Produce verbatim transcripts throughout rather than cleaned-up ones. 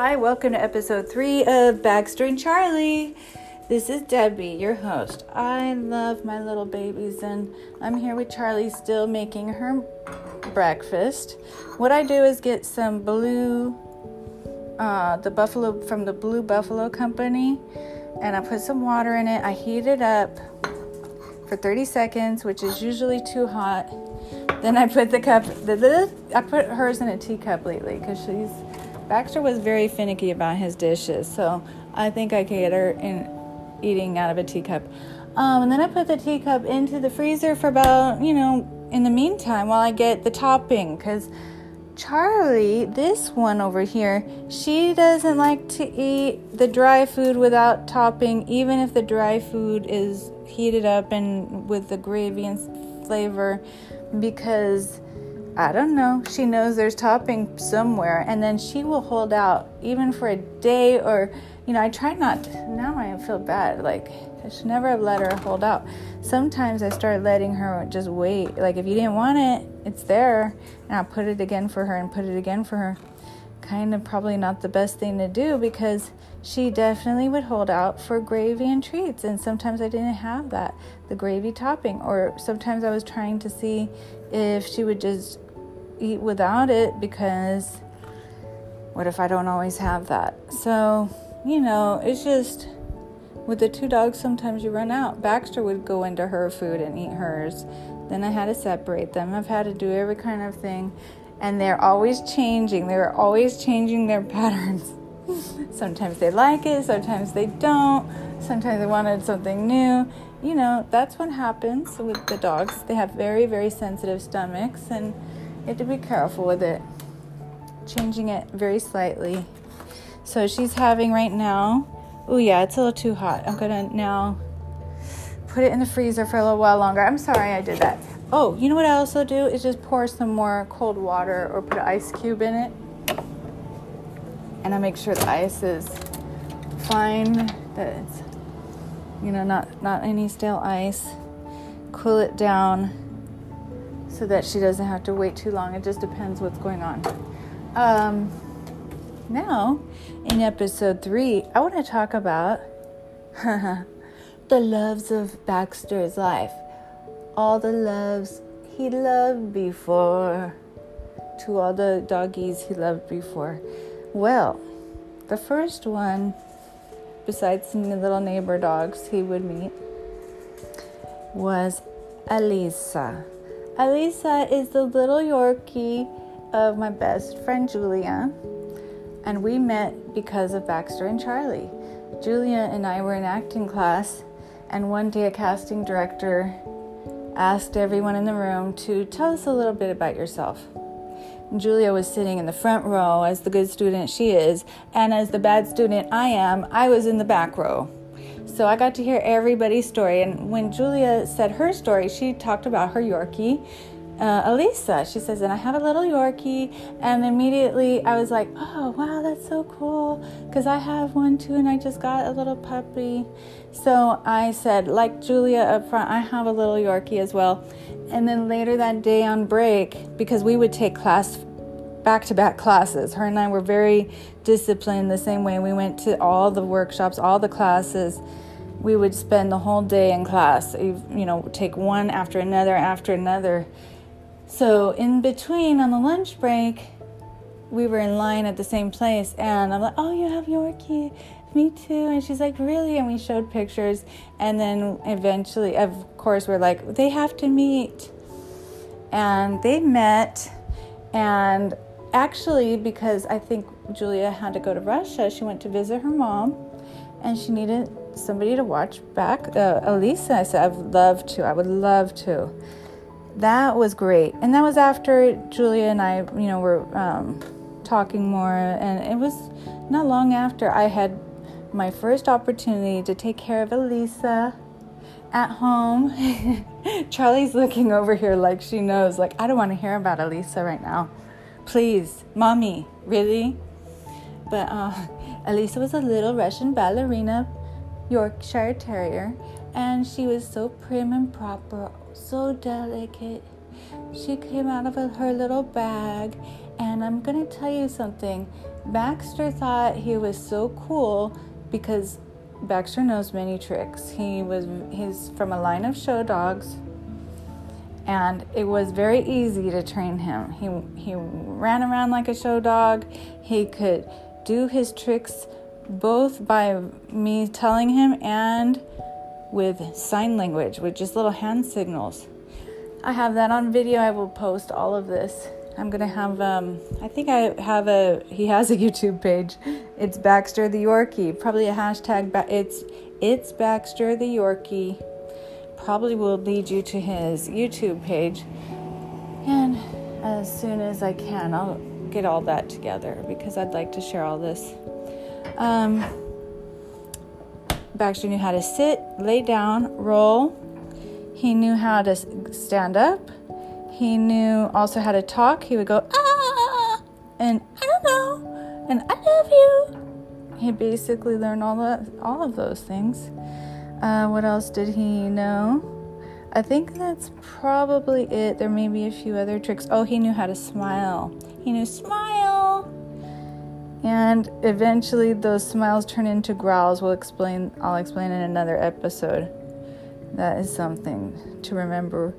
Hi, welcome to episode three of Baxter and Charlie. This is Debbie, your host. I love my little babies, and I'm here with Charlie still making her breakfast. What I do is get some blue, uh, the buffalo from the Blue Buffalo Company, and I put some water in it. I heat it up for thirty seconds, which is usually too hot. Then I put the cup, the, the, I put hers in a teacup lately because she's, Baxter was very finicky about his dishes. So I think I could get her in eating out of a teacup. Um, and then I put the teacup into the freezer for about, you know, in the meantime while I get the topping. Because Charlie, this one over here, she doesn't like to eat the dry food without topping, even if the dry food is heated up and with the gravy and flavor. Because I don't know, she knows there's topping somewhere, and then she will hold out even for a day, or you know, I try not to, now I feel bad, like I should never have let her hold out. Sometimes I start letting her just wait, like if you didn't want it, it's there, and I'll put it again for her and put it again for her. Kind of probably not the best thing to do, because she definitely would hold out for gravy and treats, and sometimes I didn't have that, the gravy topping, or sometimes I was trying to see if she would just eat without it, because what if I don't always have that? So, you know, it's just with the two dogs sometimes you run out. Baxter would go into her food and eat hers, then I had to separate them. I've had to do every kind of thing. And they're always changing. They're always changing their patterns. Sometimes they like it. Sometimes they don't. Sometimes they wanted something new. You know, that's what happens with the dogs. They have very, very sensitive stomachs. And you have to be careful with it. Changing it very slightly. So she's having right now. Oh, yeah, it's a little too hot. I'm going to now put it in the freezer for a little while longer. I'm sorry I did that. Oh, you know what I also do is just pour some more cold water or put an ice cube in it. And I make sure the ice is fine, that it's, you know, not, not any stale ice. Cool it down so that she doesn't have to wait too long. It just depends what's going on. Um, now, in episode three, I want to talk about the loves of Baxter's life. All the loves he loved before, to all the doggies he loved before. Well, the first one, besides some little neighbor dogs he would meet, was Alisa. Alisa is the little Yorkie of my best friend Julia, and we met because of Baxter and Charlie. Julia and I were in acting class, and one day a casting director asked everyone in the room to tell us a little bit about yourself. Julia was sitting in the front row as the good student she is, and as the bad student I am, I was in the back row. So I got to hear everybody's story, and when Julia said her story, she talked about her Yorkie, uh, Alisa. She says, and I had a little Yorkie, and immediately I was like, oh, wow, that's so cool, because I have one too, and I just got a little puppy. So I said, like Julia up front, I have a little Yorkie as well. And then later that day on break, because we would take class, back-to-back classes. Her and I were very disciplined the same way. We went to all the workshops, all the classes. We would spend the whole day in class, you know, take one after another after another. So in between on the lunch break, we were in line at the same place. And I'm like, oh, you have Yorkie? Me too. And she's like, really? And we showed pictures, and then eventually, of course, we're like, they have to meet. And they met, and actually, because I think Julia had to go to Russia, she went to visit her mom, and she needed somebody to watch back uh, Alisa. I said, I'd love to. I would love to. That was great. And that was after Julia and I, you know, were um, talking more, and it was not long after I had my first opportunity to take care of Alisa at home. Charlie's looking over here like she knows, like, I don't want to hear about Alisa right now. Please, mommy, really? But uh, Alisa was a little Russian ballerina, Yorkshire Terrier, and she was so prim and proper, so delicate. She came out of her little bag, and I'm going to tell you something. Baxter thought he was so cool because Baxter knows many tricks. He was he's from a line of show dogs, and it was very easy to train him. He he ran around like a show dog. He could do his tricks both by me telling him and with sign language, with just little hand signals. I have that on video. I will post all of this. I'm gonna have um I think I have a he has a YouTube page. It's Baxter the Yorkie, probably a hashtag. But it's it's Baxter the Yorkie. Probably will lead you to his YouTube page. And as soon as I can, I'll get all that together because I'd like to share all this. Um, Baxter knew how to sit, lay down, roll. He knew how to stand up. He knew also how to talk. He would go, ah, and I don't know, and I love you. He basically learned all of, all of those things. Uh, what else did he know? I think that's probably it. There may be a few other tricks. Oh, he knew how to smile. He knew smile. And eventually those smiles turn into growls. We'll explain, I'll explain in another episode. That is something to remember.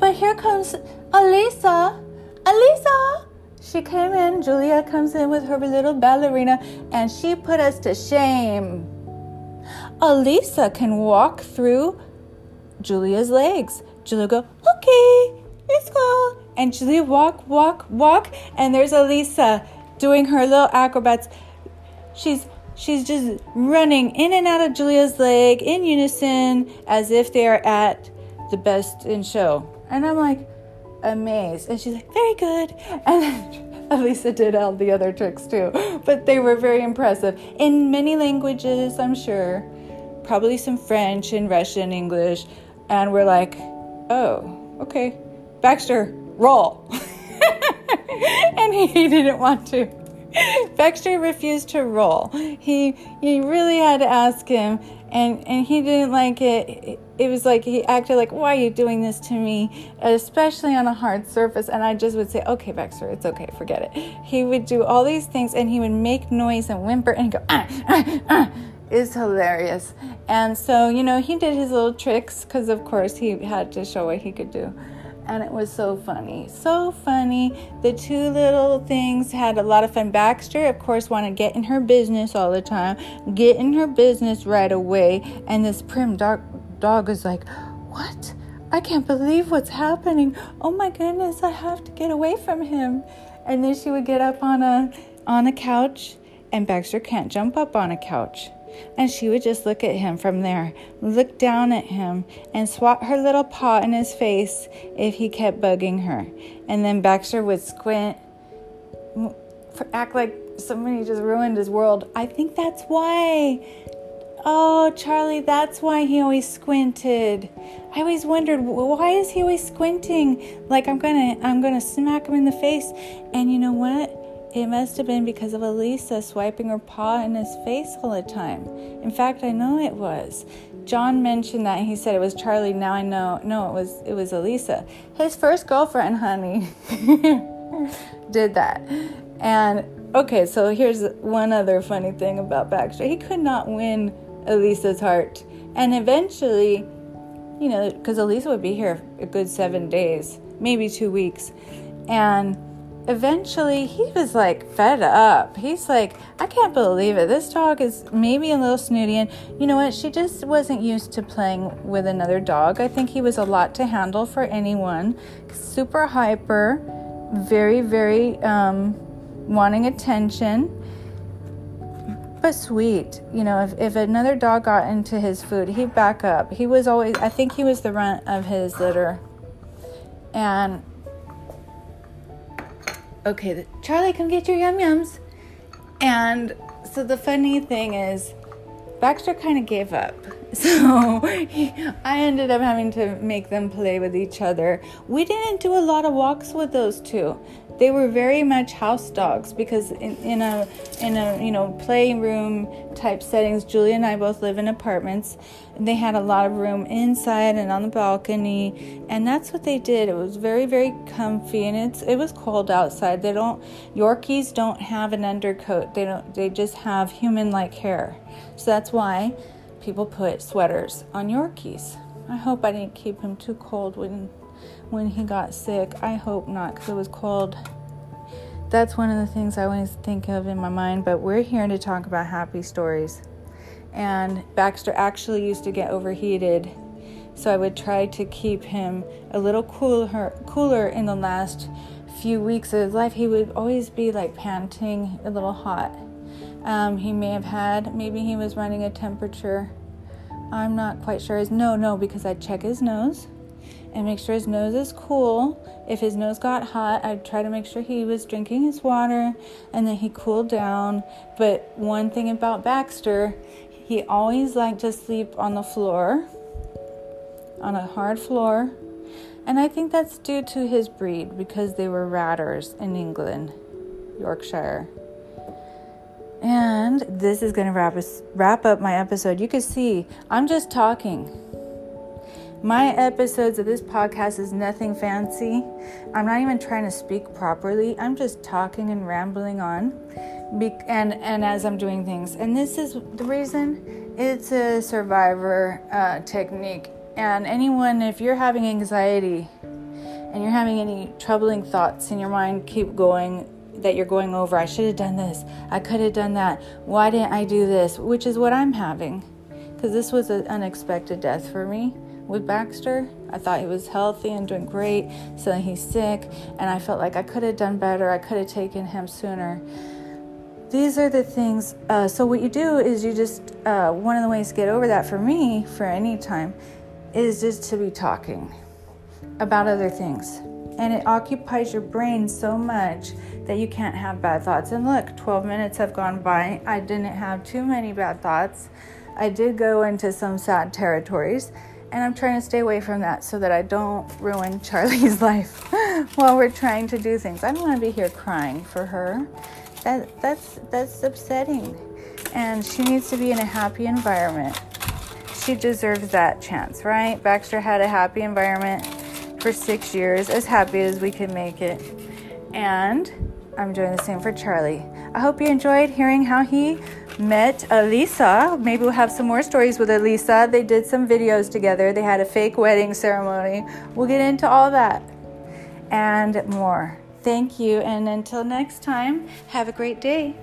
But here comes Alisa. Alisa! She came in. Julia comes in with her little ballerina, and she put us to shame. Alisa can walk through Julia's legs. Julia go, okay, let's go. And Julia walk, walk, walk. And there's Alisa doing her little acrobats. She's she's just running in and out of Julia's leg in unison as if they are at the best in show. And I'm like amazed. And she's like, very good. And then Alisa did all the other tricks too. But they were very impressive. In many languages, I'm sure. Probably some French and Russian, English. And we're like, oh, okay. Baxter, roll. And he didn't want to. Baxter refused to roll. He he really had to ask him. And, and he didn't like it. It was like he acted like, why are you doing this to me? Especially on a hard surface. And I just would say, okay, Baxter, it's okay. Forget it. He would do all these things, and he would make noise and whimper and go, ah, ah, ah. It's hilarious. And so, you know, he did his little tricks because, of course, he had to show what he could do. And it was so funny. So funny. The two little things had a lot of fun. Baxter, of course, wanted to get in her business all the time. Get in her business right away. And this prim dog, dog is like, what? I can't believe what's happening. Oh, my goodness. I have to get away from him. And then she would get up on a, on a couch. And Baxter can't jump up on a couch. And she would just look at him from there, look down at him, and swat her little paw in his face if he kept bugging her. And then Baxter would squint, act like somebody just ruined his world. I think that's why. Oh, Charlie, that's why he always squinted. I always wondered, why is he always squinting? Like, I'm gonna, I'm gonna smack him in the face. And you know what? It must have been because of Alisa swiping her paw in his face all the time. In fact, I know it was. John mentioned that. He said it was Charlie. Now I know. No, it was it was Alisa. His first girlfriend, honey, did that. And, okay, so here's one other funny thing about Baxter. He could not win Alisa's heart. And eventually, you know, because Alisa would be here a good seven days, maybe two weeks. And eventually, he was like fed up. He's like, I can't believe it. This dog is maybe a little snooty. And you know what? She just wasn't used to playing with another dog. I think he was a lot to handle for anyone. Super hyper, very, very um, wanting attention. But sweet. You know, if, if another dog got into his food, he'd back up. He was always, I think he was the runt of his litter. And okay, Charlie, come get your yum-yums. And so the funny thing is, Baxter kind of gave up. So he, I ended up having to make them play with each other. We didn't do a lot of walks with those two. They were very much house dogs because in, in a in a you know playroom type settings, Julia and I both live in apartments. They had a lot of room inside and on the balcony, and that's what they did. It was very very comfy, and it's it was cold outside. They don't Yorkies don't have an undercoat. They don't. They just have human like hair. So that's why people put sweaters on Yorkies. I hope I didn't keep him too cold when. when he got sick. I hope not, because it was cold. That's one of the things I always think of in my mind, but we're here to talk about happy stories. And Baxter actually used to get overheated, so I would try to keep him a little cooler, cooler in the last few weeks of his life. He would always be like panting, a little hot. Um, he may have had, maybe he was running a temperature. I'm not quite sure. No, no, because I'd check his nose and make sure his nose is cool. If his nose got hot, I'd try to make sure he was drinking his water and that he cooled down. But one thing about Baxter, he always liked to sleep on the floor, on a hard floor. And I think that's due to his breed, because they were ratters in England, Yorkshire. And this is going to wrap us, wrap up my episode. You can see I'm just talking. My episodes of this podcast is nothing fancy. I'm not even trying to speak properly. I'm just talking and rambling on be- and, and as I'm doing things. And this is the reason it's a survivor uh, technique. And anyone, if you're having anxiety and you're having any troubling thoughts in your mind, keep going, that you're going over. I should have done this. I could have done that. Why didn't I do this? Which is what I'm having, because this was an unexpected death for me. With Baxter, I thought he was healthy and doing great, so he's sick, and I felt like I could have done better. I could have taken him sooner. These are the things. Uh, so what you do is you just, uh, one of the ways to get over that for me, for any time, is just to be talking about other things. And it occupies your brain so much that you can't have bad thoughts. And look, twelve minutes have gone by. I didn't have too many bad thoughts. I did go into some sad territories. And I'm trying to stay away from that so that I don't ruin Charlie's life while we're trying to do things. I don't want to be here crying for her. That that's that's upsetting. And she needs to be in a happy environment. She deserves that chance, right? Baxter had a happy environment for six years, as happy as we could make it. And I'm doing the same for Charlie. I hope you enjoyed hearing how he met Elisa. Maybe we'll have some more stories with Elisa. They did some videos together. They had a fake wedding ceremony. We'll get into all that and more. Thank you, and until next time, have a great day.